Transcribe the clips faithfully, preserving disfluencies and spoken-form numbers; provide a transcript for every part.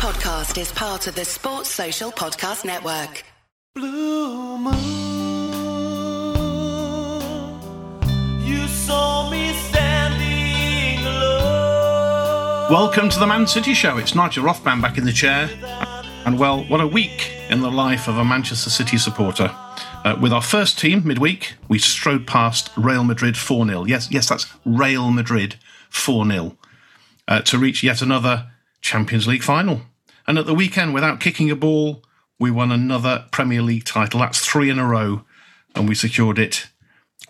podcast is part of the Sports Social Podcast Network. Blue moon, you saw me standing alone. Welcome to the Man City Show. It's Nigel Rothband back in the chair. And well, what a week in the life of a Manchester City supporter. Uh, with our first team midweek, we strode past Real Madrid four nil. Yes, yes, that's Real Madrid four nil. Uh, to reach yet another Champions League final. And at the weekend, without kicking a ball, we won another Premier League title. That's three in a row, and we secured it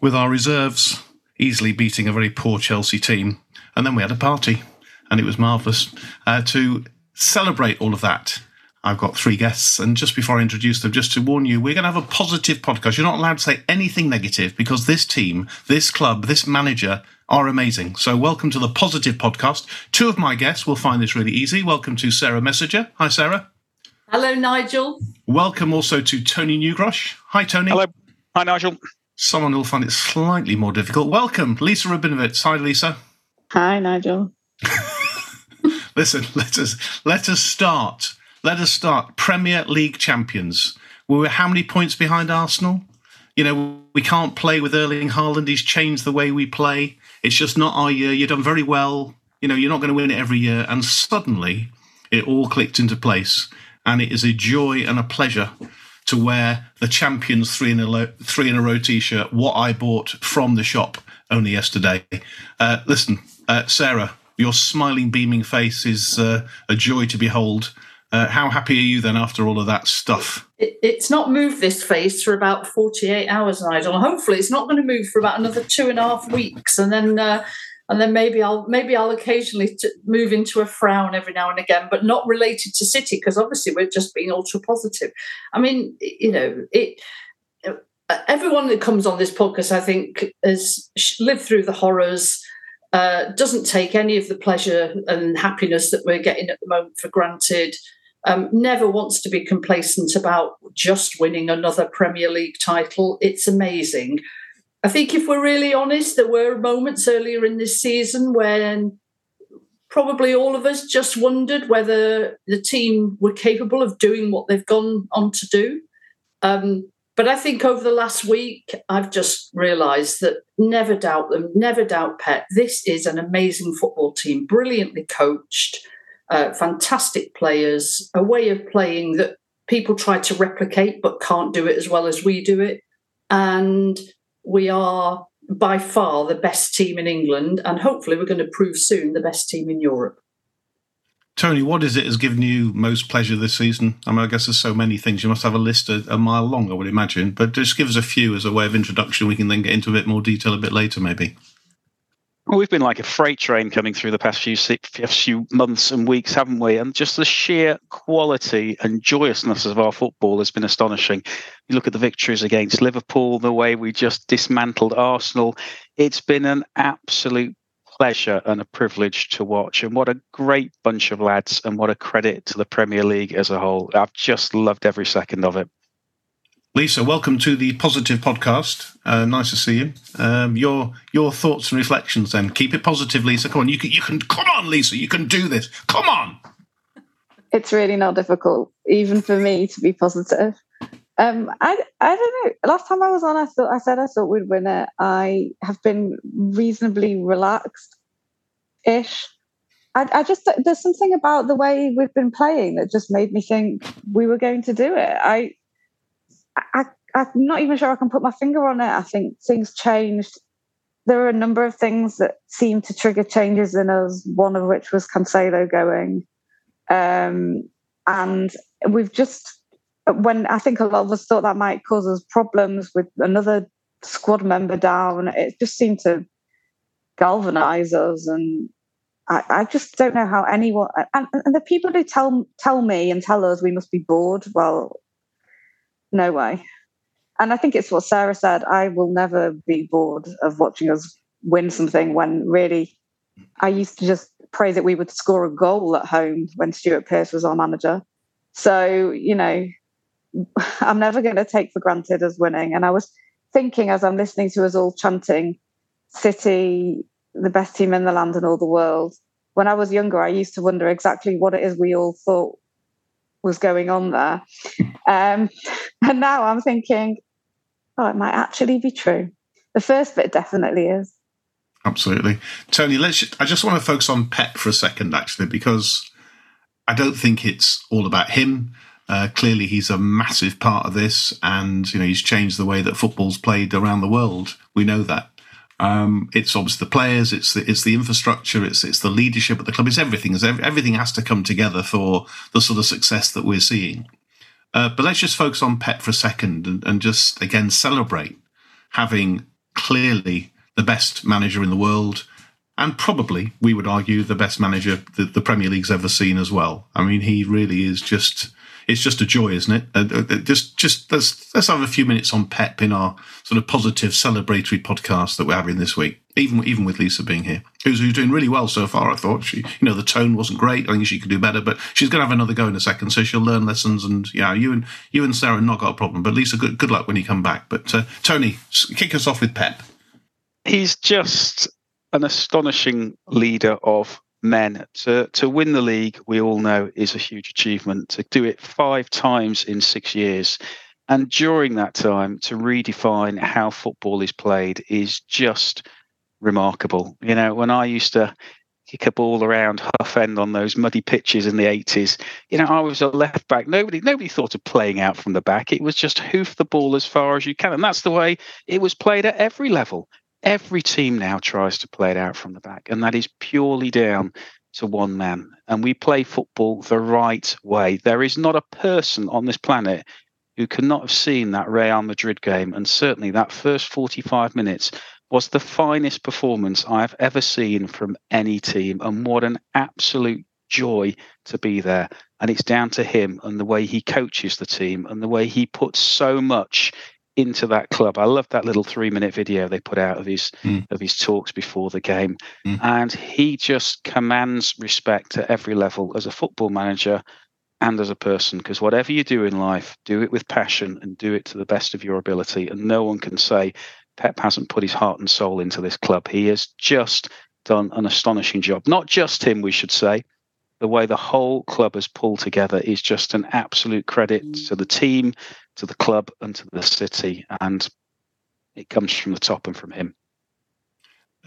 with our reserves, easily beating a very poor Chelsea team. And then we had a party, and it was marvellous. Uh, to celebrate all of that, I've got three guests, and just before I introduce them, just to warn you, we're going to have a positive podcast. You're not allowed to say anything negative, because this team, this club, this manager are amazing. So welcome to the Positive Podcast. Two of my guests will find this really easy. Welcome to Sarah Messenger. Hi, Sarah. Hello, Nigel. Welcome also to Tony Newgrosh. Hi, Tony. Hello. Hi, Nigel. Someone will find it slightly more difficult. Welcome, Lisa Rabinowitz. Hi, Lisa. Hi, Nigel. Listen, let us let us start. Let us start. Premier League champions. We were how many points behind Arsenal? You know, we can't play with Erling Haaland. He's changed the way we play. It's just not our year. You've done very well. You know, you're not going to win it every year. And suddenly it all clicked into place. And it is a joy and a pleasure to wear the Champions three in a, lo- three in a row T-shirt, what I bought from the shop only yesterday. Uh, listen, uh, Sarah, your smiling, beaming face is uh, a joy to behold. Uh, how happy are you then after all of that stuff? It, it's not moved this face for about forty-eight hours, Nigel. Hopefully, it's not going to move for about another two and a half weeks, and then uh, and then maybe I'll maybe I'll occasionally t- move into a frown every now and again, but not related to City, because obviously we're just being ultra positive. I mean, you know, it. Everyone that comes on this podcast, I think, has lived through the horrors. Uh, doesn't take any of the pleasure and happiness that we're getting at the moment for granted. Um, never wants to be complacent about just winning another Premier League title. It's amazing. I think if we're really honest, there were moments earlier in this season when probably all of us just wondered whether the team were capable of doing what they've gone on to do. Um, but I think over the last week, I've just realised that never doubt them, never doubt Pep. This is an amazing football team, brilliantly coached. Uh, fantastic players, a way of playing that people try to replicate but can't do it as well as we do it. And we are by far the best team in England, and hopefully we're going to prove soon the best team in Europe. Tony, what is it has given you most pleasure this season? I mean, I guess there's so many things. You must have a list a, a mile long, I would imagine. But just give us a few as a way of introduction. We can then get into a bit more detail a bit later, maybe. Well, we've been like a freight train coming through the past few, few months and weeks, haven't we? And just the sheer quality and joyousness of our football has been astonishing. You look at the victories against Liverpool, the way we just dismantled Arsenal. It's been an absolute pleasure and a privilege to watch. And what a great bunch of lads, and what a credit to the Premier League as a whole. I've just loved every second of it. Lisa, welcome to the Positive Podcast. Uh, nice to see you. Um, your your thoughts and reflections then. Keep it positive, Lisa. Come on, you can, you can. Come on, Lisa, you can do this. Come on. It's really not difficult, even for me, to be positive. Um, I I don't know. Last time I was on, I thought I said I thought we'd win it. I have been reasonably relaxed-ish. I, I just there's something about the way we've been playing that just made me think we were going to do it. I. I, I'm not even sure I can put my finger on it. I think things changed. There are a number of things that seemed to trigger changes in us, one of which was Cancelo going. Um, and we've just, when I think a lot of us thought that might cause us problems with another squad member down, it just seemed to galvanise us. And I, I just don't know how anyone, and, and the people who tell tell me and tell us we must be bored, well, no way. And I think it's what Sarah said. I will never be bored of watching us win something, when really I used to just pray that we would score a goal at home when Stuart Pearce was our manager. So, you know, I'm never going to take for granted us winning. And I was thinking as I'm listening to us all chanting, City, the best team in the land and all the world, when I was younger, I used to wonder exactly what it is we all thought was going on there. Um, and now I'm thinking, oh, it might actually be true. The first bit definitely is. Absolutely. Tony, let's. I just want to focus on Pep for a second, actually, because I don't think it's all about him. Uh, clearly, he's a massive part of this, and you know he's changed the way that football's played around the world. We know that. Um, it's obviously the players, it's the, it's the infrastructure, it's it's the leadership at the club, it's everything. It's every, everything has to come together for the sort of success that we're seeing. Uh, but let's just focus on Pep for a second and, and just, again, celebrate having clearly the best manager in the world and probably, we would argue, the best manager that the Premier League's ever seen as well. I mean, he really is just... It's just a joy, isn't it? Uh, just, just let's, let's have a few minutes on Pep in our sort of positive celebratory podcast that we're having this week. Even, even with Lisa being here, who's, who's doing really well so far. I thought she, you know, the tone wasn't great. I think she could do better, but she's going to have another go in a second, so she'll learn lessons. And yeah, you and you and Sarah have not got a problem. But Lisa, good, good luck when you come back. But uh, Tony, kick us off with Pep. He's just an astonishing leader of men. To to win the league, we all know, is a huge achievement. To do it five times in six years, and during that time to redefine how football is played is just remarkable. You know, when I used to kick a ball around Huff End on those muddy pitches in the eighties, you know, I was a left back. Nobody nobody thought of playing out from the back. It was just hoof the ball as far as you can, and that's the way it was played at every level. Every team now tries to play it out from the back, and that is purely down to one man. And we play football the right way. There is not a person on this planet who could not have seen that Real Madrid game, and certainly that first forty-five minutes was the finest performance I've ever seen from any team. And what an absolute joy to be there. And it's down to him and the way he coaches the team and the way he puts so much into that club. I love that little three-minute video they put out of his mm. of his talks before the game. Mm. And he just commands respect at every level as a football manager and as a person, because whatever you do in life, do it with passion and do it to the best of your ability. And no one can say Pep hasn't put his heart and soul into this club. He has just done an astonishing job. Not just him, we should say. The way the whole club has pulled together is just an absolute credit to the team, to the club, and to the city. And it comes from the top and from him.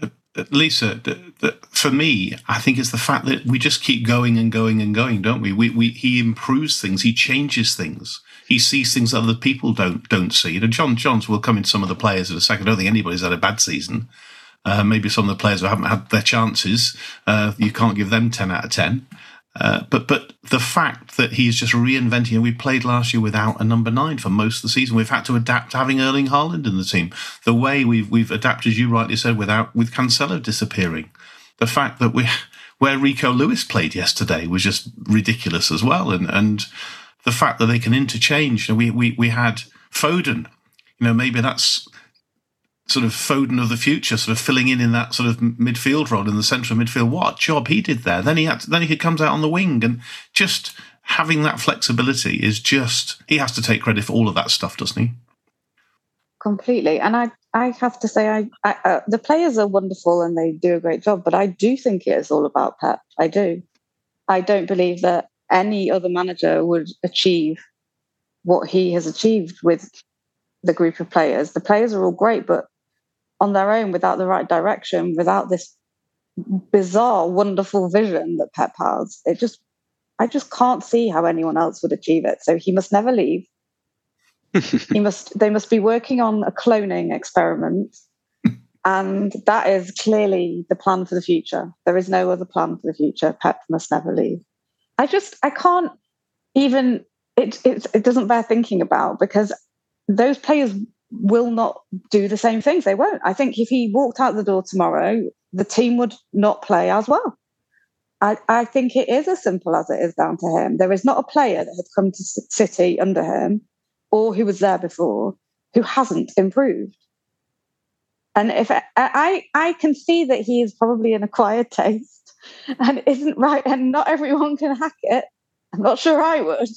Uh, Lisa, the, the, for me, I think it's the fact that we just keep going and going and going, don't we? We, we he improves things, he changes things, he sees things that other people don't don't see. You know, John Johns will come in some of the players in a second. I don't think anybody's had a bad season. Uh, maybe some of the players who haven't had their chances, uh, you can't give them ten out of ten. Uh, but but the fact that he's just reinventing, and we played last year without a number nine for most of the season. We've had to adapt to having Erling Haaland in the team. The way we've we've adapted, as you rightly said, without with Cancelo disappearing. The fact that we where Rico Lewis played yesterday was just ridiculous as well. And and the fact that they can interchange. We we we had Foden. You know, maybe that's sort of Foden of the future, sort of filling in in that sort of midfield role in the centre of midfield. What a job he did there. Then he had to, then he comes out on the wing, and just having that flexibility is just, he has to take credit for all of that stuff, doesn't he? Completely. And I, I have to say, I, I uh, the players are wonderful and they do a great job, but I do think it is all about Pep. I do. I don't believe that any other manager would achieve what he has achieved with the group of players. The players are all great, but on their own, without the right direction, without this bizarre, wonderful vision that Pep has, it just, I just can't see how anyone else would achieve it. So he must never leave. he must, they must be working on a cloning experiment. And that is clearly the plan for the future. There is no other plan for the future. Pep must never leave. I just, I can't even, it, it, it doesn't bear thinking about, because those players will not do the same things. They won't. I think if he walked out the door tomorrow, the team would not play as well. I, I think it is as simple as it is down to him. There is not a player that has come to City under him or who was there before who hasn't improved. And if I, I, I can see that he is probably an acquired taste and isn't right, and not everyone can hack it. I'm not sure I would.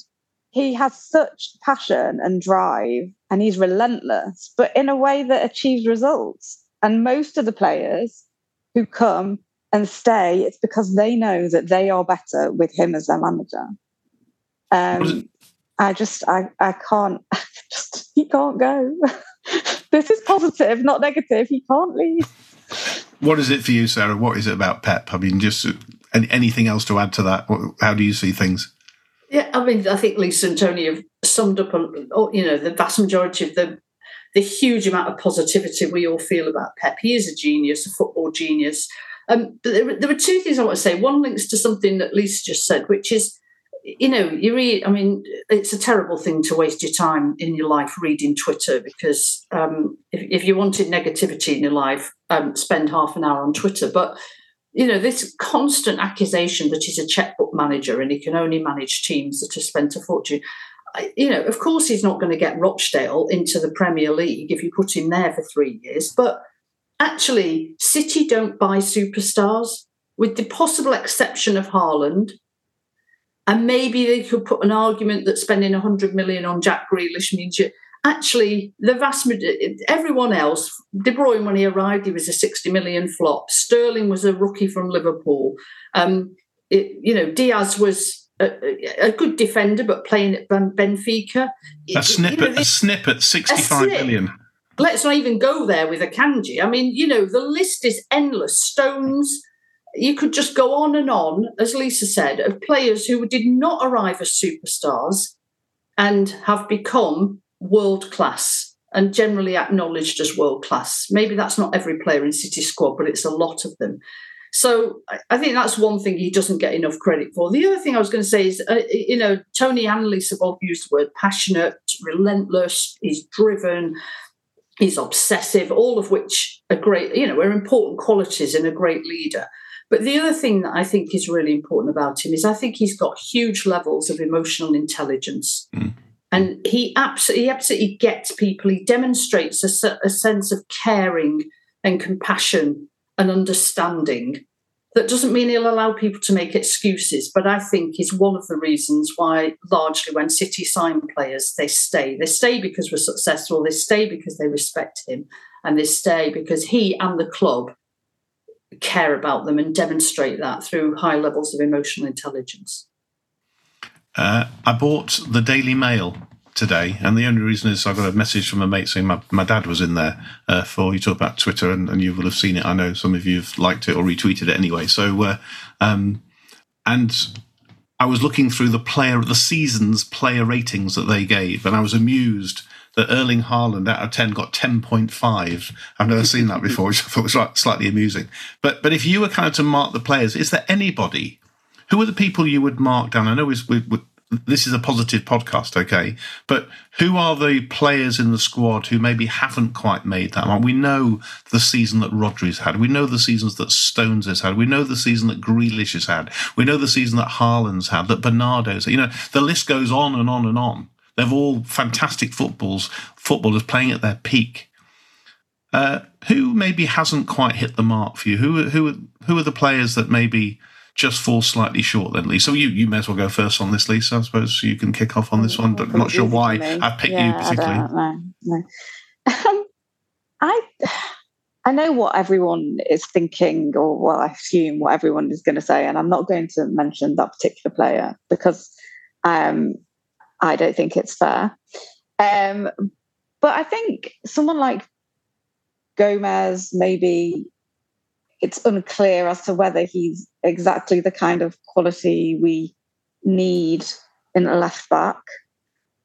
He has such passion and drive, and he's relentless, but in a way that achieves results. And most of the players who come and stay, it's because they know that they are better with him as their manager. Um, I just, I, I can't, just, he can't go. This is positive, not negative. He can't leave. What is it for you, Sarah? What is it about Pep? I mean, just anything else to add to that? How do you see things? Yeah, I mean, I think Lisa and Tony have summed up, you know, the vast majority of the the huge amount of positivity we all feel about Pep. He is a genius, a football genius. Um, but there, there were two things I want to say. One links to something that Lisa just said, which is, you know, you read, I mean, it's a terrible thing to waste your time in your life reading Twitter, because um, if, if you wanted negativity in your life, um, spend half an hour on Twitter. But, you know, this constant accusation that he's a checkbook manager and he can only manage teams that have spent a fortune. I, you know, of course, he's not going to get Rochdale into the Premier League if you put him there for three years. But actually, City don't buy superstars, with the possible exception of Haaland. And maybe they could put an argument that spending one hundred million on Jack Grealish means you actually, the vast majority, everyone else, De Bruyne, when he arrived, he was a sixty million flop. Sterling was a rookie from Liverpool. Um, it, you know, Diaz was a, a good defender, but playing at Benfica. A snippet, you know, this, a snippet, sixty-five million. Let's not even go there with Akanji. I mean, you know, the list is endless. Stones. You could just go on and on, as Lisa said, of players who did not arrive as superstars and have become world-class and generally acknowledged as world-class. Maybe that's not every player in City squad, but it's a lot of them. So I think that's one thing he doesn't get enough credit for. The other thing I was going to say is, uh, you know, Tony and Lisa both used the word passionate, relentless, he's driven, he's obsessive, all of which are great, you know, are important qualities in a great leader. But the other thing that I think is really important about him is I think he's got huge levels of emotional intelligence. Mm. And he absolutely, he absolutely gets people. He demonstrates a, a sense of caring and compassion and understanding. That doesn't mean he'll allow people to make excuses, but I think is one of the reasons why largely when City sign players, they stay. They stay because we're successful. They stay because they respect him. And they stay because he and the club care about them and demonstrate that through high levels of emotional intelligence. Uh, I bought the Daily Mail today, and the only reason is I got a message from a mate saying my, my dad was in there uh, for, you talk about Twitter, and, and you will have seen it. I know some of you have liked it or retweeted it anyway. So, uh, um, and I was looking through the player, the season's player ratings that they gave, and I was amused that Erling Haaland out of ten got ten point five. I've never seen that before, which I thought was slightly amusing. But but if you were kind of to mark the players, is there anybody? Who are the people you would mark down? I know we, we, we, this is a positive podcast, okay, but who are the players in the squad who maybe haven't quite made that mark? We know the season that Rodri's had. We know the seasons that Stones has had. We know the season that Grealish has had. We know the season that Haaland's had, that Bernardo's had. You know, the list goes on and on and on. They've all fantastic footballs, footballers playing at their peak. Uh, who maybe hasn't quite hit the mark for you? Who who who are the players that maybe just fall slightly short then, Lisa? So you, you may as well go first on this, Lisa. I suppose you can kick off on this one, but I'm not sure why I picked yeah, you particularly. I don't know. No. Um, I, I know what everyone is thinking, or well, I assume what everyone is going to say, and I'm not going to mention that particular player because... Um, I don't think it's fair. Um, but I think someone like Gomez, maybe it's unclear as to whether he's exactly the kind of quality we need in a left-back.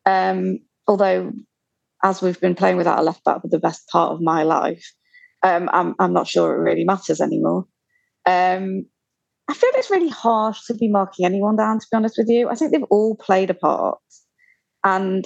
Um, although, as we've been playing without a left-back for the best part of my life, um, I'm, I'm not sure it really matters anymore. Um, I feel it's really harsh to be marking anyone down, to be honest with you. I think they've all played a part. And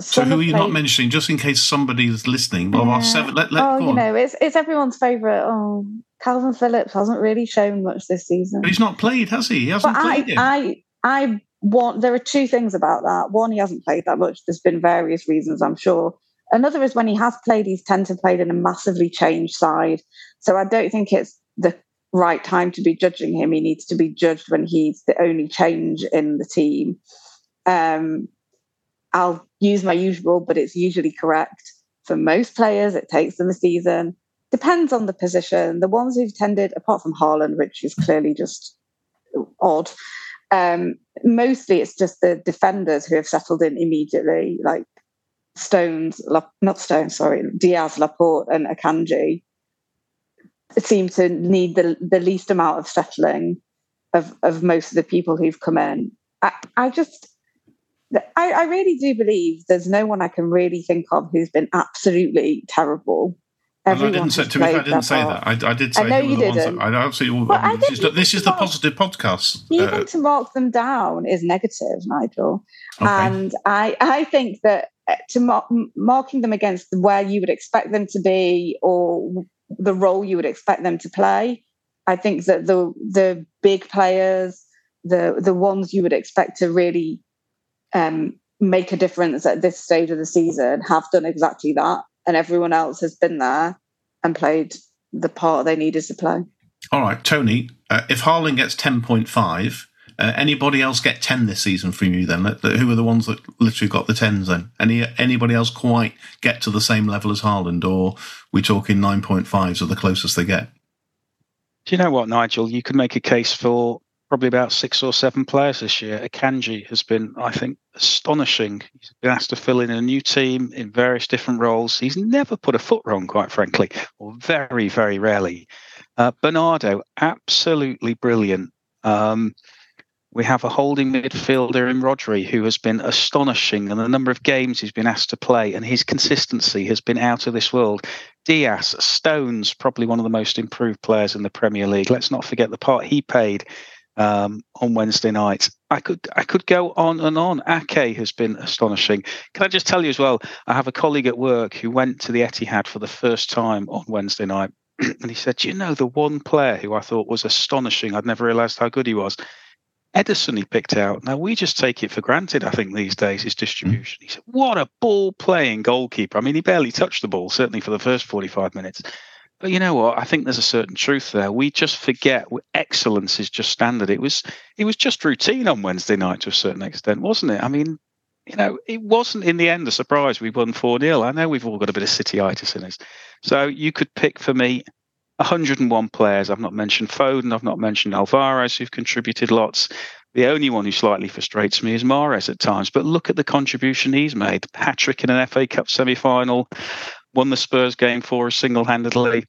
so who are you played... not mentioning, just in case somebody is listening? Well, yeah. seven, let, let, oh, you on. know, it's it's everyone's favourite. Oh, Calvin Phillips hasn't really shown much this season. But he's not played, has he? He hasn't but played I, it. I, I want, there are two things about that. One, he hasn't played that much. There's been various reasons, I'm sure. Another is when he has played, he's tended to play in a massively changed side. So I don't think it's the right time to be judging him. He needs to be judged when he's the only change in the team. Um, I'll use my usual, but it's usually correct. For most players, it takes them a season. depends on the position. The ones who've tended, apart from Haaland, which is clearly just odd, um, mostly it's just the defenders who have settled in immediately, like Stones, La- not Stones, sorry, Diaz, Laporte and Akanji seem to need the, the least amount of settling of, of most of the people who've come in. I, I just... I, I really do believe there's no one I can really think of who's been absolutely terrible. Everyone and I didn't say, to be fair, I didn't say that. I, I did say I know you didn't. I absolutely all. Well, I this is, not, this is the positive podcast. Even uh, to mark them down is negative, Nigel. Okay. And I, I think that to mark, marking them against where you would expect them to be or the role you would expect them to play, I think that the the big players, the the ones you would expect to really Um, make a difference at this stage of the season have done exactly that, and everyone else has been there and played the part they needed to play. All right, Tony, uh, if Haaland gets ten point five, uh, anybody else get ten this season from you then? Who are the ones that literally got the tens then? Any Anybody else quite get to the same level as Haaland, or we're talking nine point fives are the closest they get? Do you know what, Nigel? You could make a case for probably about six or seven players this year. Akanji has been, I think, astonishing. He's been asked to fill in a new team in various different roles. He's never put a foot wrong, quite frankly, or very, very rarely. Uh, Bernardo, absolutely brilliant. Um, we have a holding midfielder in Rodri who has been astonishing, and the number of games he's been asked to play and his consistency has been out of this world. Diaz, Stones, probably one of the most improved players in the Premier League. Let's not forget the part he played Um, on Wednesday night. I could I could go on and on. Ake has been astonishing. Can I just tell you as well, I have a colleague at work who went to the Etihad for the first time on Wednesday night, and he said, do you know the one player who I thought was astonishing? I'd never realised how good he was. Ederson he picked out. Now, we just take it for granted, I think, these days, his distribution. He said, what a ball-playing goalkeeper. I mean, he barely touched the ball, certainly for the first forty-five minutes. But you know what? I think there's a certain truth there. We just forget excellence is just standard. It was it was just routine on Wednesday night to a certain extent, wasn't it? I mean, you know, it wasn't in the end a surprise we won four nil. I know we've all got a bit of cityitis in us. So you could pick for me one hundred and one players. I've not mentioned Foden. I've not mentioned Alvarez, who've contributed lots. The only one who slightly frustrates me is Mahrez at times. But look at the contribution he's made. Hat-trick in an F A Cup semi-final. Won the Spurs game for us single-handedly.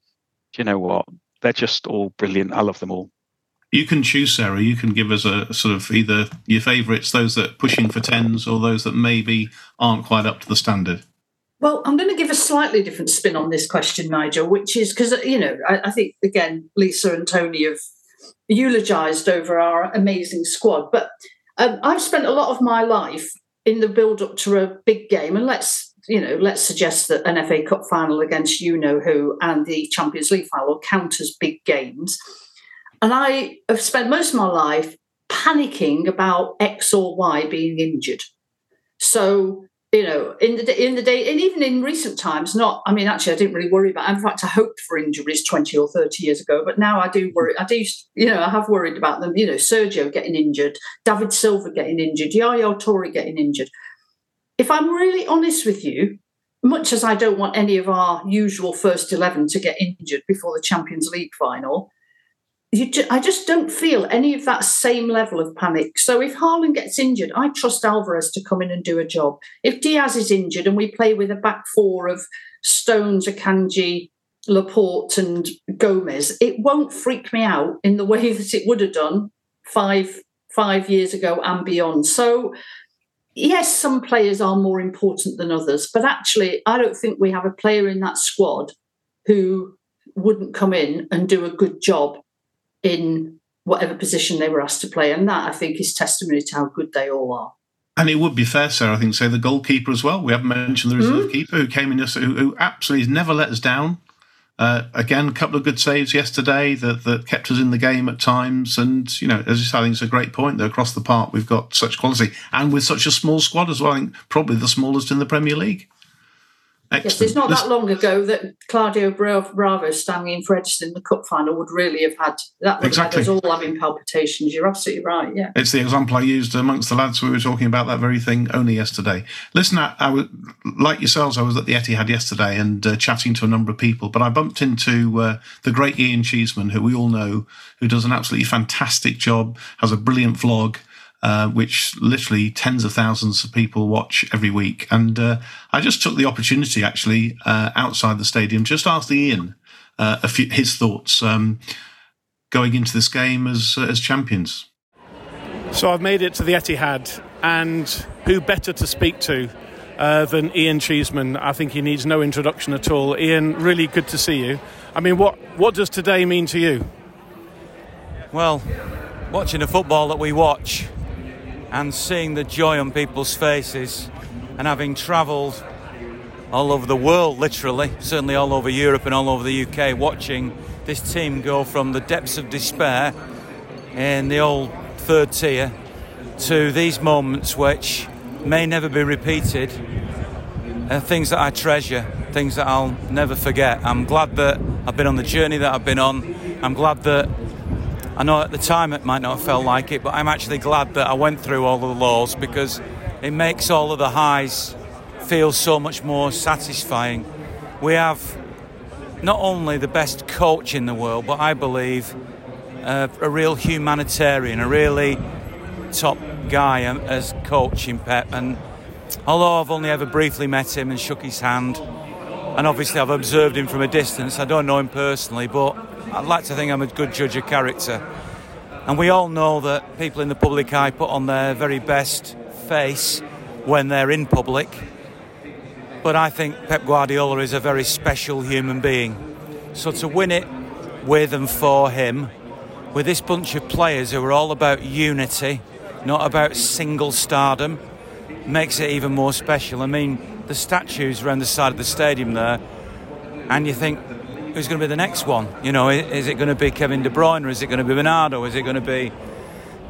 Do you know what? They're just all brilliant. I love them all. You can choose, Sarah. You can give us a sort of either your favourites, those that are pushing for tens, or those that maybe aren't quite up to the standard. Well, I'm going to give a slightly different spin on this question, Nigel, which is because, you know, I, I think, again, Lisa and Tony have eulogised over our amazing squad. But um, I've spent a lot of my life in the build-up to a big game, and let's You know, let's suggest that an F A Cup final against you-know-who and the Champions League final count as big games. And I have spent most of my life panicking about X or Y being injured. So, you know, in the in the day, and even in recent times, not, I mean, actually, I didn't really worry about, in fact, I hoped for injuries twenty or thirty years ago, but now I do worry, I do, you know, I have worried about them, you know, Sergio getting injured, David Silva getting injured, Yaya Toure getting injured. If I'm really honest with you, much as I don't want any of our usual first eleven to get injured before the Champions League final, you ju- I just don't feel any of that same level of panic. So if Haaland gets injured, I trust Alvarez to come in and do a job. If Diaz is injured and we play with a back four of Stones, Akanji, Laporte and Gomez, it won't freak me out in the way that it would have done five, five years ago and beyond. So... yes, some players are more important than others, but actually I don't think we have a player in that squad who wouldn't come in and do a good job in whatever position they were asked to play. And that, I think, is testimony to how good they all are. And it would be fair, Sarah, I think, to say the goalkeeper as well. We haven't mentioned the reserve mm. keeper who came in, who, who absolutely has never let us down. Uh, again, a couple of good saves yesterday that, that kept us in the game at times. And, you know, as you say, I think it's a great point that across the park we've got such quality. And with such a small squad as well, I think probably the smallest in the Premier League. Excellent. Yes, it's not Let's... that long ago that Claudio Bravo standing in for Edison in the cup final would really have had that. Exactly. Had us all having palpitations. You're absolutely right. Yeah, it's the example I used amongst the lads. We were talking about that very thing only yesterday. Listen, I, I was like yourselves. I was at the Etihad yesterday and uh, chatting to a number of people, but I bumped into uh, the great Ian Cheeseman, who we all know, who does an absolutely fantastic job, has a brilliant vlog. Uh, which literally tens of thousands of people watch every week. And uh, I just took the opportunity, actually, uh, outside the stadium, just asking Ian uh, a few, his thoughts um, going into this game as uh, as champions. So I've made it to the Etihad, and who better to speak to uh, than Ian Cheeseman? I think he needs no introduction at all. Ian, really good to see you. I mean, what, what does today mean to you? Well, watching the football that we watch, and seeing the joy on people's faces, and having travelled all over the world, literally, certainly all over Europe and all over the U K, watching this team go from the depths of despair in the old third tier to these moments which may never be repeated, uh, things that I treasure, things that I'll never forget. I'm glad that I've been on the journey that I've been on. I'm glad that I know at the time it might not have felt like it, but I'm actually glad that I went through all of the lows, because it makes all of the highs feel so much more satisfying. We have not only the best coach in the world, but I believe uh, a real humanitarian, a really top guy as coach in Pep. And although I've only ever briefly met him and shook his hand, and obviously I've observed him from a distance, I don't know him personally, but I'd like to think I'm a good judge of character. And we all know that people in the public eye put on their very best face when they're in public. But I think Pep Guardiola is a very special human being. So to win it with and for him, with this bunch of players who are all about unity, not about single stardom, makes it even more special. I mean, the statues around the side of the stadium there, and you think, who's going to be the next one? You know, is it going to be Kevin De Bruyne, or is it going to be Bernardo? Is it going to be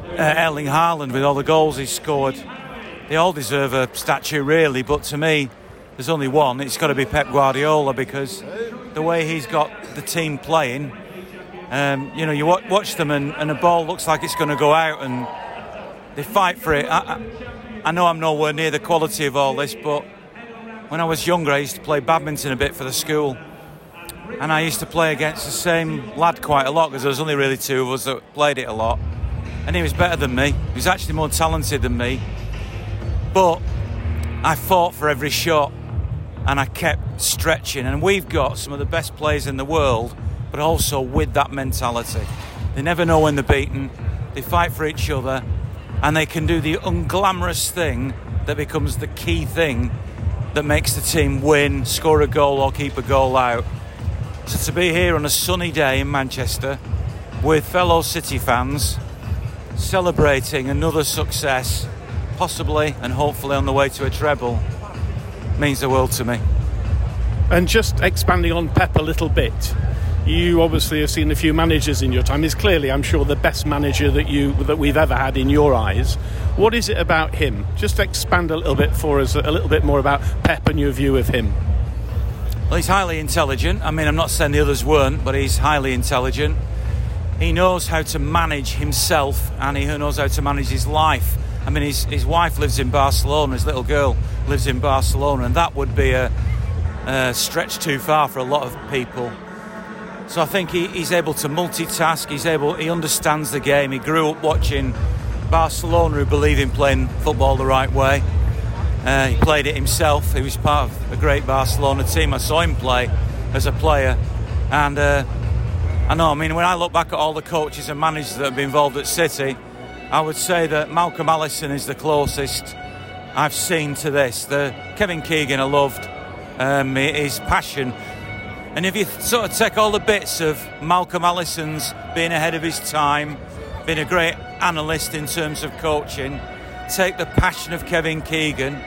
uh, Erling Haaland with all the goals he's scored? They all deserve a statue, really, but to me, there's only one. It's got to be Pep Guardiola, because the way he's got the team playing, um, you know, you w- watch them and, and a ball looks like it's going to go out and they fight for it. I, I, I know I'm nowhere near the quality of all this, but when I was younger, I used to play badminton a bit for the school. And I used to play against the same lad quite a lot, because there was only really two of us that played it a lot. And he was better than me. He was actually more talented than me. But I fought for every shot and I kept stretching. And we've got some of the best players in the world, but also with that mentality. They never know when they're beaten. They fight for each other. And they can do the unglamorous thing that becomes the key thing that makes the team win, score a goal or keep a goal out. So to be here on a sunny day in Manchester with fellow City fans, celebrating another success, possibly and hopefully on the way to a treble, means the world to me. And just expanding on Pep a little bit, you obviously have seen a few managers in your time. He's clearly, I'm sure, the best manager that you that we've ever had in your eyes. What is it about him? Just expand a little bit for us, a little bit more about Pep and your view of him. Well, he's highly intelligent. I mean, I'm not saying the others weren't, but he's highly intelligent. He knows how to manage himself, and he knows how to manage his life. I mean, his his wife lives in Barcelona, his little girl lives in Barcelona, and that would be a, a stretch too far for a lot of people. So I think he, he's able to multitask. He's able. He understands the game. He grew up watching Barcelona, who believe in playing football the right way. Uh, he played it himself. He was part of a great Barcelona team. I saw him play as a player. And uh, I know, I mean, when I look back at all the coaches and managers that have been involved at City, I would say that Malcolm Allison is the closest I've seen to this. The Kevin Keegan I loved, um, his passion. And if you sort of take all the bits of Malcolm Allison's being ahead of his time, being a great analyst in terms of coaching, take the passion of Kevin Keegan,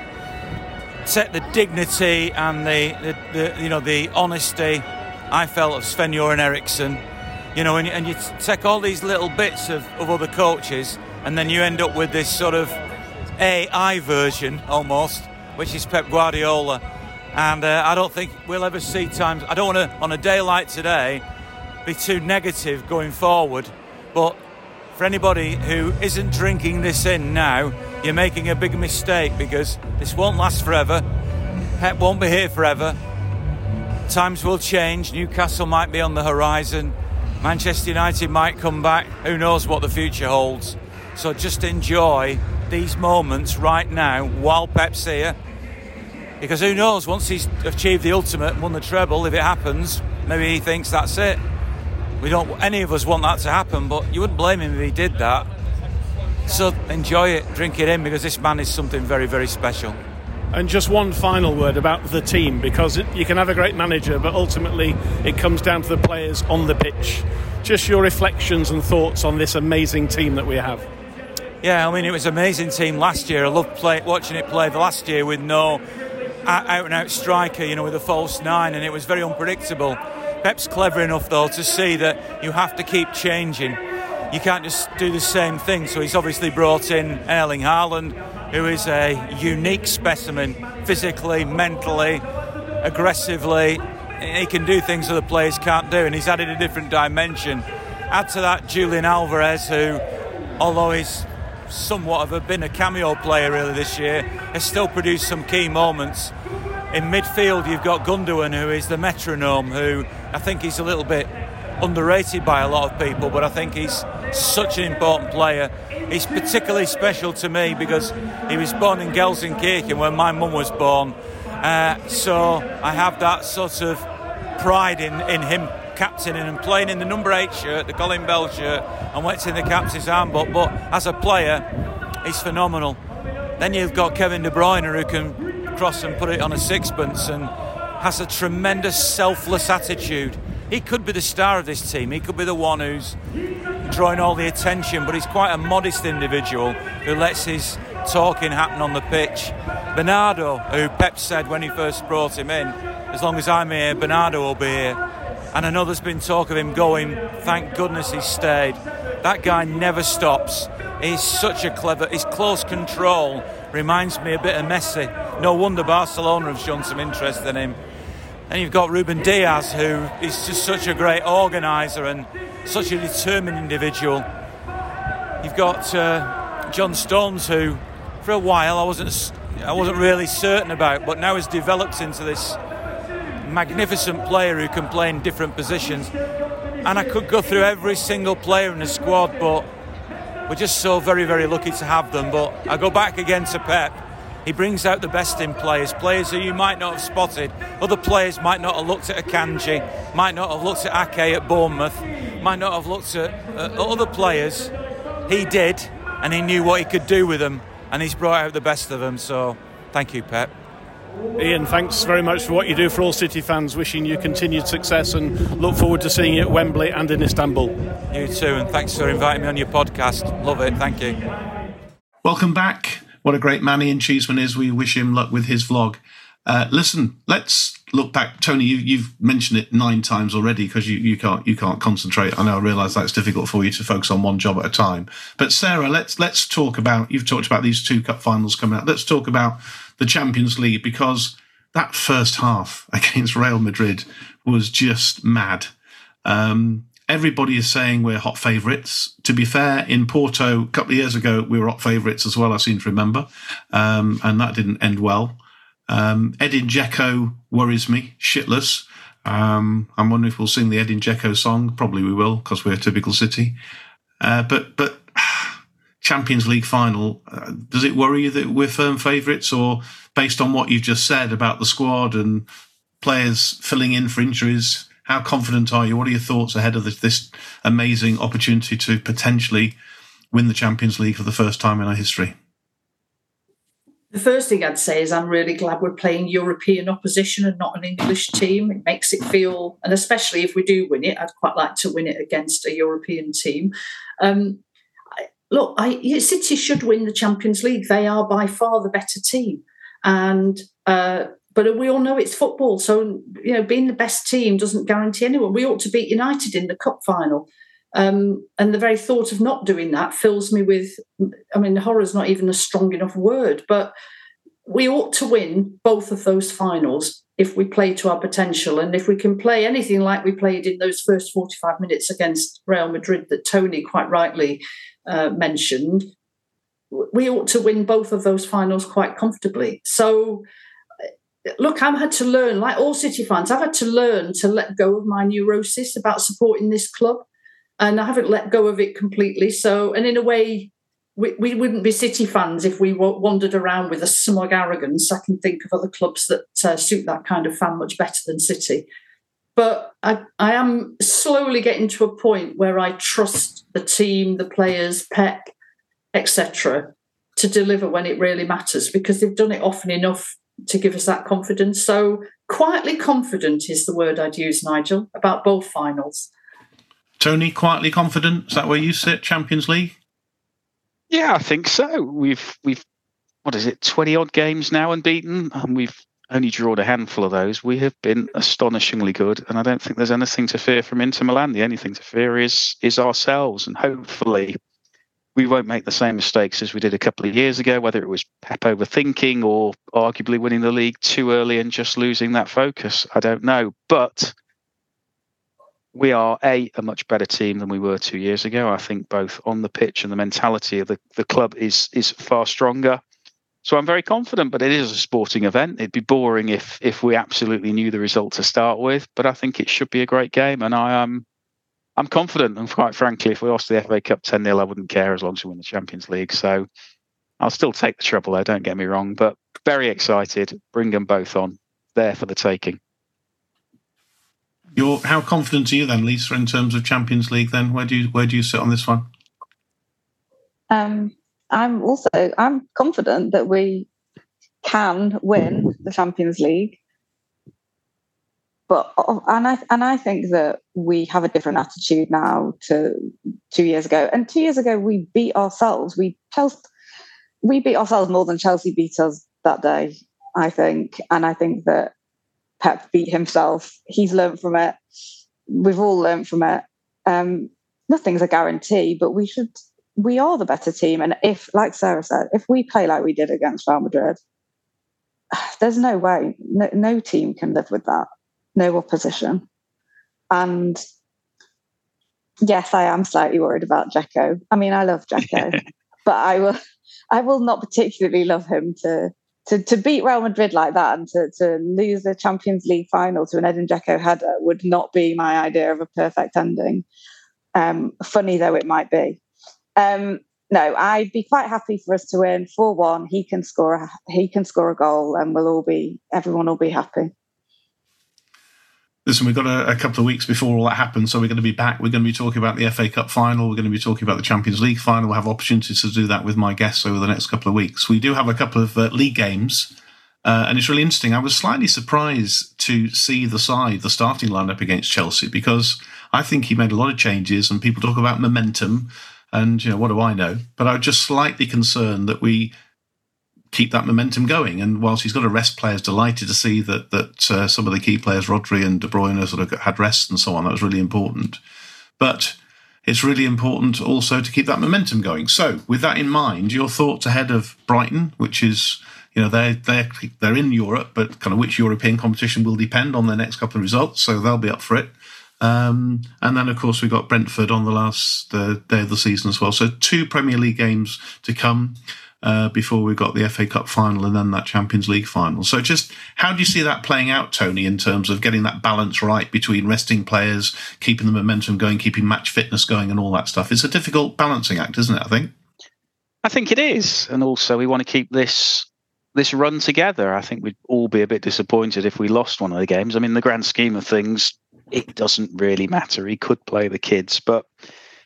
set the dignity and the, the, the you know the honesty I felt of Sven-Göran Eriksson, you know, and, and you take all these little bits of, of other coaches, and then you end up with this sort of A I version almost, which is Pep Guardiola. And uh, I don't think we'll ever see times. I don't want to, on a day like today, be too negative going forward. But for anybody who isn't drinking this in now, you're making a big mistake, because this won't last forever. Pep won't be here forever. Times will change. Newcastle might be on the horizon. Manchester United might come back. Who knows what the future holds. So just enjoy these moments right now while Pep's here. Because who knows, once he's achieved the ultimate and won the treble, if it happens, maybe he thinks that's it. We don't, any of us want that to happen, but you wouldn't blame him if he did that. So enjoy it, drink it in, because this man is something very, very special. And just one final word about the team, because it, you can have a great manager, but ultimately it comes down to the players on the pitch. Just your reflections and thoughts on this amazing team that we have. Yeah, I mean, it was an amazing team last year. I loved play, watching it play the last year with no out-and-out striker, you know, with a false nine, and it was very unpredictable. Pep's clever enough, though, to see that you have to keep changing. You can't just do the same thing. So he's obviously brought in Erling Haaland, who is a unique specimen, physically, mentally, aggressively. He can do things that the players can't do, and he's added a different dimension. Add to that Julian Alvarez, who, although he's somewhat of a been a cameo player really this year, has still produced some key moments. In midfield, you've got Gundogan, who is the metronome, who I think he's a little bit underrated by a lot of people, but I think he's such an important player. He's particularly special to me because he was born in Gelsenkirchen when my mum was born, uh, so I have that sort of pride in, in him captaining and playing in the number eight shirt, the Colin Bell shirt, and went in the captain's armband. But as a player, he's phenomenal. Then you've got Kevin De Bruyne, who can cross and put it on a sixpence, and has a tremendous selfless attitude. He could be the star of this team. He could be the one who's drawing all the attention, but he's quite a modest individual who lets his talking happen on the pitch. Bernardo, who Pep said when he first brought him in, as long as I'm here, Bernardo will be here. And I know there's been talk of him going. Thank goodness he stayed. That guy never stops. He's such a clever... His close control reminds me a bit of Messi. No wonder Barcelona have shown some interest in him. And you've got Ruben Diaz, who is just such a great organiser and such a determined individual. You've got uh, John Stones, who for a while I wasn't, I wasn't really certain about, but now has developed into this magnificent player who can play in different positions. And I could go through every single player in the squad, but we're just so very very lucky to have them. But I go back again to Pep. He brings out the best in players players who you might not have spotted. Other players might not have looked at Akanji, might not have looked at Ake at Bournemouth, might not have looked at uh, other players. He did, and he knew what he could do with them, and he's brought out the best of them. So thank you, Pep. Ian, thanks very much for what you do for all City fans. Wishing you continued success, and look forward to seeing you at Wembley and in Istanbul. You too, and thanks for inviting me on your podcast. Love it, thank you. Welcome back. What a great man Ian Cheeseman is. We wish him luck with his vlog. Uh, listen, let's look back. Tony, you, you've mentioned it nine times already because you, you can't you can't concentrate. I know, I realise that's difficult for you to focus on one job at a time. But Sarah, let's let's talk about, you've talked about these two cup finals coming out. Let's talk about the Champions League, because that first half against Real Madrid was just mad. Um, everybody is saying we're hot favourites. To be fair, in Porto a couple of years ago, we were hot favourites as well, I seem to remember. Um, and that didn't end well. Um, Edin Dzeko worries me, shitless. Um, I'm wondering if we'll sing the Edin Dzeko song. Probably we will, because we're a typical City. Uh, but but Champions League final, uh, does it worry you that we're firm favourites? Or based on what you've just said about the squad and players filling in for injuries, how confident are you? What are your thoughts ahead of this, this amazing opportunity to potentially win the Champions League for the first time in our history? The first thing I'd say is I'm really glad we're playing European opposition and not an English team. It makes it feel, and especially if we do win it, I'd quite like to win it against a European team. Um, I, look, I, City should win the Champions League. They are by far the better team. And uh, but we all know it's football. So, you know, being the best team doesn't guarantee anyone. We ought to beat United in the cup final. Um, and the very thought of not doing that fills me with, I mean, horror's not even a strong enough word, but we ought to win both of those finals if we play to our potential. And if we can play anything like we played in those first forty-five minutes against Real Madrid that Tony quite rightly uh, mentioned, we ought to win both of those finals quite comfortably. So, look, I've had to learn, like all City fans, I've had to learn to let go of my neurosis about supporting this club. And I haven't let go of it completely. So, and in a way, we, we wouldn't be City fans if we wandered around with a smug arrogance. I can think of other clubs that uh, suit that kind of fan much better than City. But I, I am slowly getting to a point where I trust the team, the players, Pep, et cetera, to deliver when it really matters, because they've done it often enough to give us that confidence. So quietly confident is the word I'd use, Nigel, about both finals. Tony, quietly confident, is that where you sit, Champions League? Yeah, I think so. We've, we've what is it, twenty-odd games now unbeaten, and we've only drawn a handful of those. We have been astonishingly good, and I don't think there's anything to fear from Inter Milan. The only thing to fear is is ourselves, and hopefully we won't make the same mistakes as we did a couple of years ago, whether it was Pep overthinking or arguably winning the league too early and just losing that focus. I don't know, but we are a, a much better team than we were two years ago. I think both on the pitch and the mentality of the, the club is is far stronger. So I'm very confident, but it is a sporting event. It'd be boring if if we absolutely knew the result to start with, but I think it should be a great game. And I, um, I'm confident. And quite frankly, if we lost the F A Cup ten nil, I wouldn't care as long as we win the Champions League. So I'll still take the trouble though, don't get me wrong, but very excited. Bring them both on. There for the taking. You're, how confident are you then, Lisa, in terms of Champions League then? Where do you where do you sit on this one? Um, I'm also I'm confident that we can win the Champions League. But and I and I think that we have a different attitude now to two years ago. And two years ago we beat ourselves. We Chelsea, we beat ourselves more than Chelsea beat us that day, I think. And I think that Pep beat himself. He's learned from it. We've all learned from it. Um, nothing's a guarantee, but we should. We are the better team. And if, like Sarah said, if we play like we did against Real Madrid, there's no way. No, no team can live with that. No opposition. And yes, I am slightly worried about Dzeko. I mean, I love Dzeko, but I will. I will not particularly love him to. To, to beat Real Madrid like that and to, to lose the Champions League final to an Edin Dzeko header would not be my idea of a perfect ending. Um, funny though it might be. Um, no, I'd be quite happy for us to win four one. He can score. A, he can score a goal, and we'll all be. Everyone will be happy. Listen, we've got a, a couple of weeks before all that happens, so we're going to be back. We're going to be talking about the F A Cup final. We're going to be talking about the Champions League final. We'll have opportunities to do that with my guests over the next couple of weeks. We do have a couple of uh, league games, uh, and it's really interesting. I was slightly surprised to see the side, the starting lineup against Chelsea, because I think he made a lot of changes, and people talk about momentum, and you know, what do I know? But I was just slightly concerned that we keep that momentum going. And whilst he's got to rest players, delighted to see that that uh, some of the key players, Rodri and De Bruyne, sort of had rest and so on. That was really important. But it's really important also to keep that momentum going. So with that in mind, your thoughts ahead of Brighton, which is, you know, they're, they're, they're in Europe, but kind of which European competition will depend on their next couple of results. So they'll be up for it. Um, and then, of course, we've got Brentford on the last uh, day of the season as well. So two Premier League games to come. Uh, before we got the F A Cup final and then that Champions League final. So just how do you see that playing out, Tony, in terms of getting that balance right between resting players, keeping the momentum going, keeping match fitness going and all that stuff? It's a difficult balancing act, isn't it, I think? I think it is. And also we want to keep this this run together. I think we'd all be a bit disappointed if we lost one of the games. I mean, in the grand scheme of things, it doesn't really matter. He could play the kids, but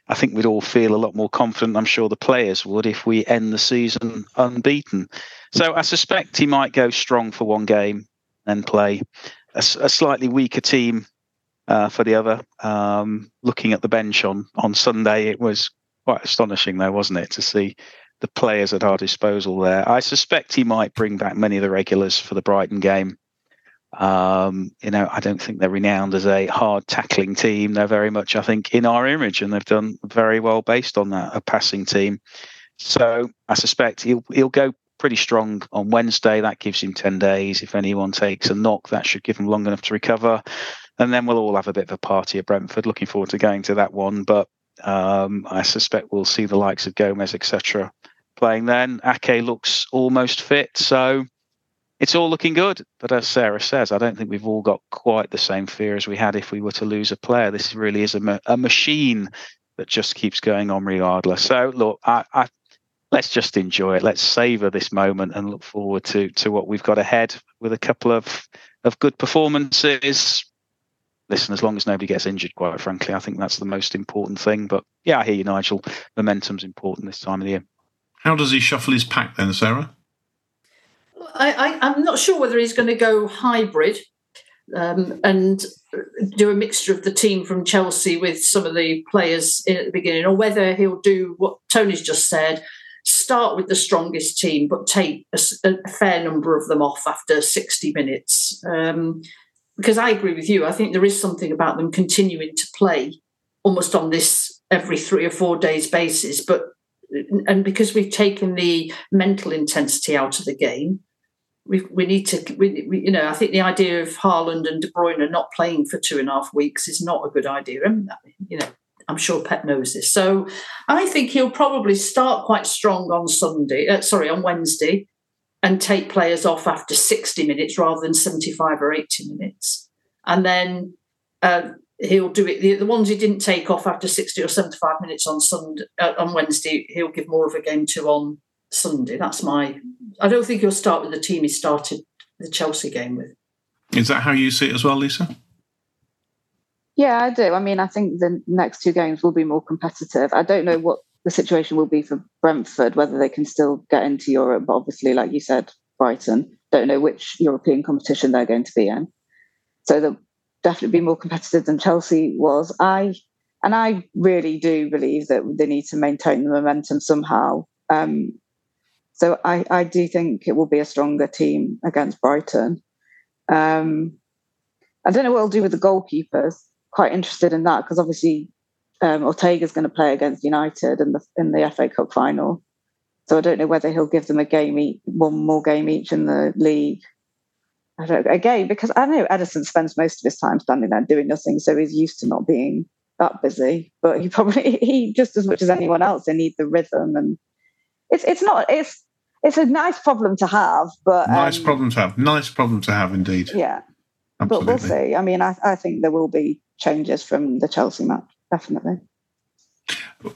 I think we'd all feel a lot more confident. I'm sure the players would if we end the season unbeaten. So I suspect he might go strong for one game and play a, a slightly weaker team uh, for the other. Um, looking at the bench on, on Sunday, it was quite astonishing though, wasn't it, to see the players at our disposal there. I suspect he might bring back many of the regulars for the Brighton game. Um, you know, I don't think they're renowned as a hard tackling team. They're very much, I think, in our image, and they've done very well based on that, a passing team. So I suspect he'll he'll go pretty strong on Wednesday. That gives him ten days. If anyone takes a knock, that should give him long enough to recover. And then we'll all have a bit of a party at Brentford. Looking forward to going to that one. But um, I suspect we'll see the likes of Gomez, et cetera playing then. Ake looks almost fit. So it's all looking good. But as Sarah says, I don't think we've all got quite the same fear as we had if we were to lose a player. This really is a, ma- a machine that just keeps going on regardless. So, look, I, I, let's just enjoy it. Let's savour this moment and look forward to to what we've got ahead with a couple of, of good performances. Listen, as long as nobody gets injured, quite frankly, I think that's the most important thing. But, yeah, I hear you, Nigel. Momentum's important this time of the year. How does he shuffle his pack then, Sarah? I, I, I'm not sure whether he's going to go hybrid um, and do a mixture of the team from Chelsea with some of the players in at the beginning, or whether he'll do what Tony's just said, start with the strongest team, but take a, a fair number of them off after sixty minutes. Um, because I agree with you. I think there is something about them continuing to play almost on this every three or four days basis. But and because we've taken the mental intensity out of the game, we we need to, we, we, you know, I think the idea of Haaland and De Bruyne not playing for two and a half weeks is not a good idea. And, you know, I'm sure Pep knows this. So I think he'll probably start quite strong on Sunday, uh, sorry, on Wednesday, and take players off after sixty minutes rather than seventy-five or eighty minutes. And then uh, he'll do it. The, the ones he didn't take off after sixty or seventy-five minutes on Sunday, uh, on Wednesday, he'll give more of a game to on Sunday. That's my... I don't think he'll start with the team he started the Chelsea game with. Is that how you see it as well, Lisa? Yeah, I do. I mean, I think the next two games will be more competitive. I don't know what the situation will be for Brentford, whether they can still get into Europe, but obviously, like you said, Brighton, don't know which European competition they're going to be in. So they'll definitely be more competitive than Chelsea was. I and I really do believe that they need to maintain the momentum somehow. Um, so I, I do think it will be a stronger team against Brighton. Um, I don't know what I'll do with the goalkeepers. Quite interested in that, because obviously Um, Ortega's going to play against United in the in the F A Cup final, so I don't know whether he'll give them a game each, one more game each in the league. I don't again because I know Ederson spends most of his time standing there doing nothing, so he's used to not being that busy. But he probably he just as much as anyone else, they need the rhythm, and it's it's not it's it's a nice problem to have, but um, nice problem to have, nice problem to have indeed. Yeah, absolutely. But we'll see. I mean, I, I think there will be changes from the Chelsea match. Definitely.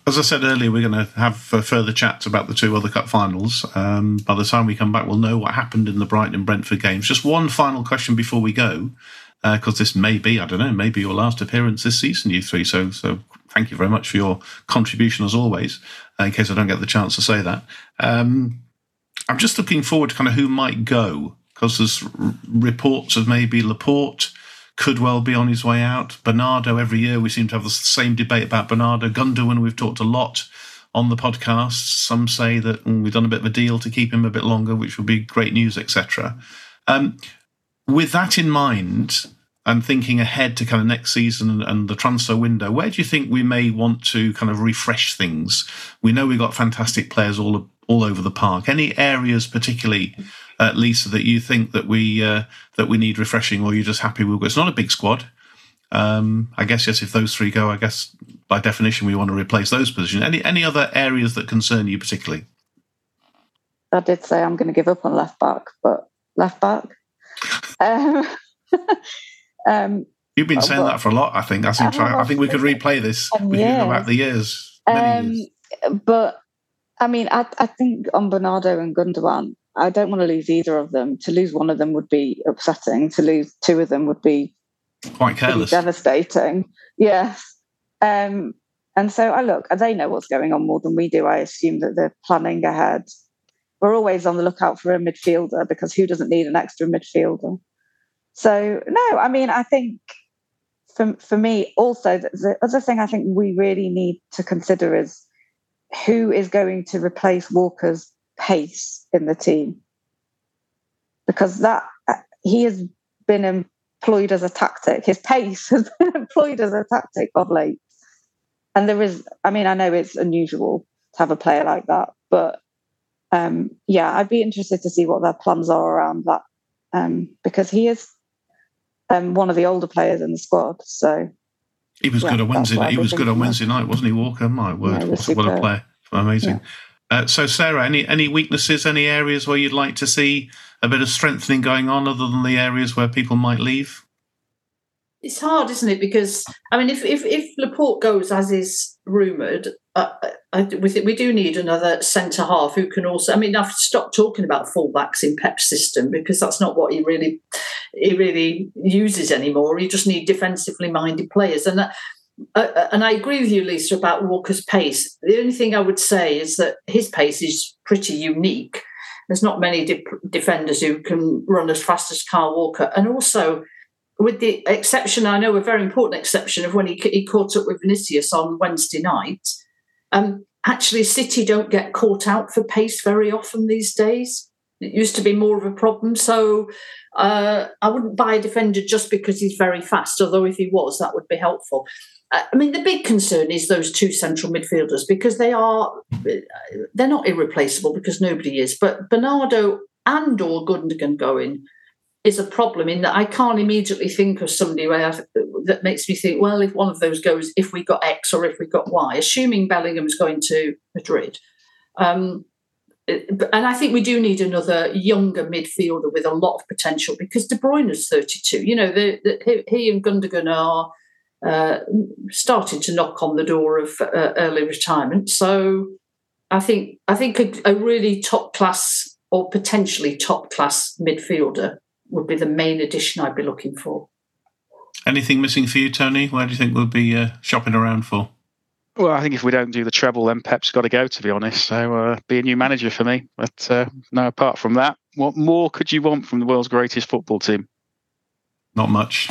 As I said earlier, we're going to have uh, further chats about the two other cup finals. Um, by the time we come back, we'll know what happened in the Brighton and Brentford games. Just one final question before we go, because uh, this may be, I don't know, maybe your last appearance this season, you three. So, so thank you very much for your contribution as always, in case I don't get the chance to say that. Um, I'm just looking forward to kind of who might go, because there's r- reports of maybe Laporte could well be on his way out. Bernardo, every year we seem to have the same debate about Bernardo. Gundogan, we've talked a lot on the podcast. Some say that mm, we've done a bit of a deal to keep him a bit longer, which would be great news, et cetera. Um, with that in mind, and thinking ahead to kind of next season and the transfer window, where do you think we may want to kind of refresh things? We know we've got fantastic players all all over the park. Any areas particularly, uh, Lisa, that you think that we uh, that we need refreshing, or you're just happy we'll go? It's not a big squad. Um, I guess, yes, if those three go, I guess by definition we want to replace those positions. Any any other areas that concern you particularly? I did say I'm going to give up on left back, but left back? um, um, You've been saying but, that for a lot, I think. I think, I try, I think we could replay this. We years. could go back the years. Many um, years. But, I mean, I, I think on Bernardo and Gundogan, I don't want to lose either of them. To lose one of them would be upsetting. To lose two of them would be quite careless, devastating. Yes, um, and so I look. They know what's going on more than we do. I assume that they're planning ahead. We're always on the lookout for a midfielder, because who doesn't need an extra midfielder? So no, I mean, I think for for me also the, the other thing I think we really need to consider is who is going to replace Walker's pace in the team, because that he has been employed as a tactic. His pace has been employed as a tactic of late, and there is. I mean, I know it's unusual to have a player like that, but um, yeah, I'd be interested to see what their plans are around that, um, because he is um, one of the older players in the squad. So he was yeah, good on Wednesday. He was good on Wednesday night, wasn't he, Walker? My word, yeah, what, what a player! Amazing. Yeah. Uh, so, Sarah, any any weaknesses, any areas where you'd like to see a bit of strengthening going on, other than the areas where people might leave? It's hard, isn't it? Because, I mean, if if, if Laporte goes as is rumoured, uh, I, we, we do need another centre-half who can also... I mean, I've stopped talking about full-backs in Pep's system because that's not what he really he really uses anymore. You just need defensively-minded players. And that, uh, and I agree with you, Lisa, about Walker's pace. The only thing I would say is that his pace is pretty unique. There's not many de- defenders who can run as fast as Kyle Walker. And also... with the exception, I know a very important exception, of when he, he caught up with Vinicius on Wednesday night, um, actually City don't get caught out for pace very often these days. It used to be more of a problem. So uh, I wouldn't buy a defender just because he's very fast, although if he was, that would be helpful. I mean, the big concern is those two central midfielders, because they are, they're not irreplaceable because nobody is, but Bernardo and or Gundogan going is a problem in that I can't immediately think of somebody where I, that makes me think, well, if one of those goes, if we got X or if we got Y, assuming Bellingham's going to Madrid. Um, and I think we do need another younger midfielder with a lot of potential, because De Bruyne is thirty-two. You know, the, the, he and Gundogan are uh, starting to knock on the door of uh, early retirement. So I think I think a, a really top-class or potentially top-class midfielder would be the main addition I'd be looking for. Anything missing for you, Tony? Where do you think we'll be uh, shopping around for? Well, I think if we don't do the treble, then Pep's got to go, to be honest. So uh, be a new manager for me. But uh, no, apart from that, what more could you want from the world's greatest football team? Not much.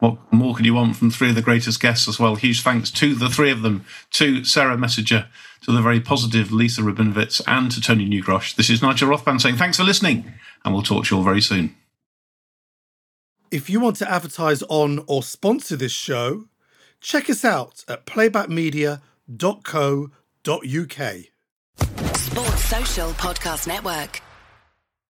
What more could you want from three of the greatest guests as well? Huge thanks to the three of them, to Sarah Messenger, to the very positive Lisa Rabinowitz, and to Tony Newgrosh. This is Nigel Rothband saying thanks for listening, and we'll talk to you all very soon. If you want to advertise on or sponsor this show, check us out at playback media dot co dot U K. Sports Social Podcast Network.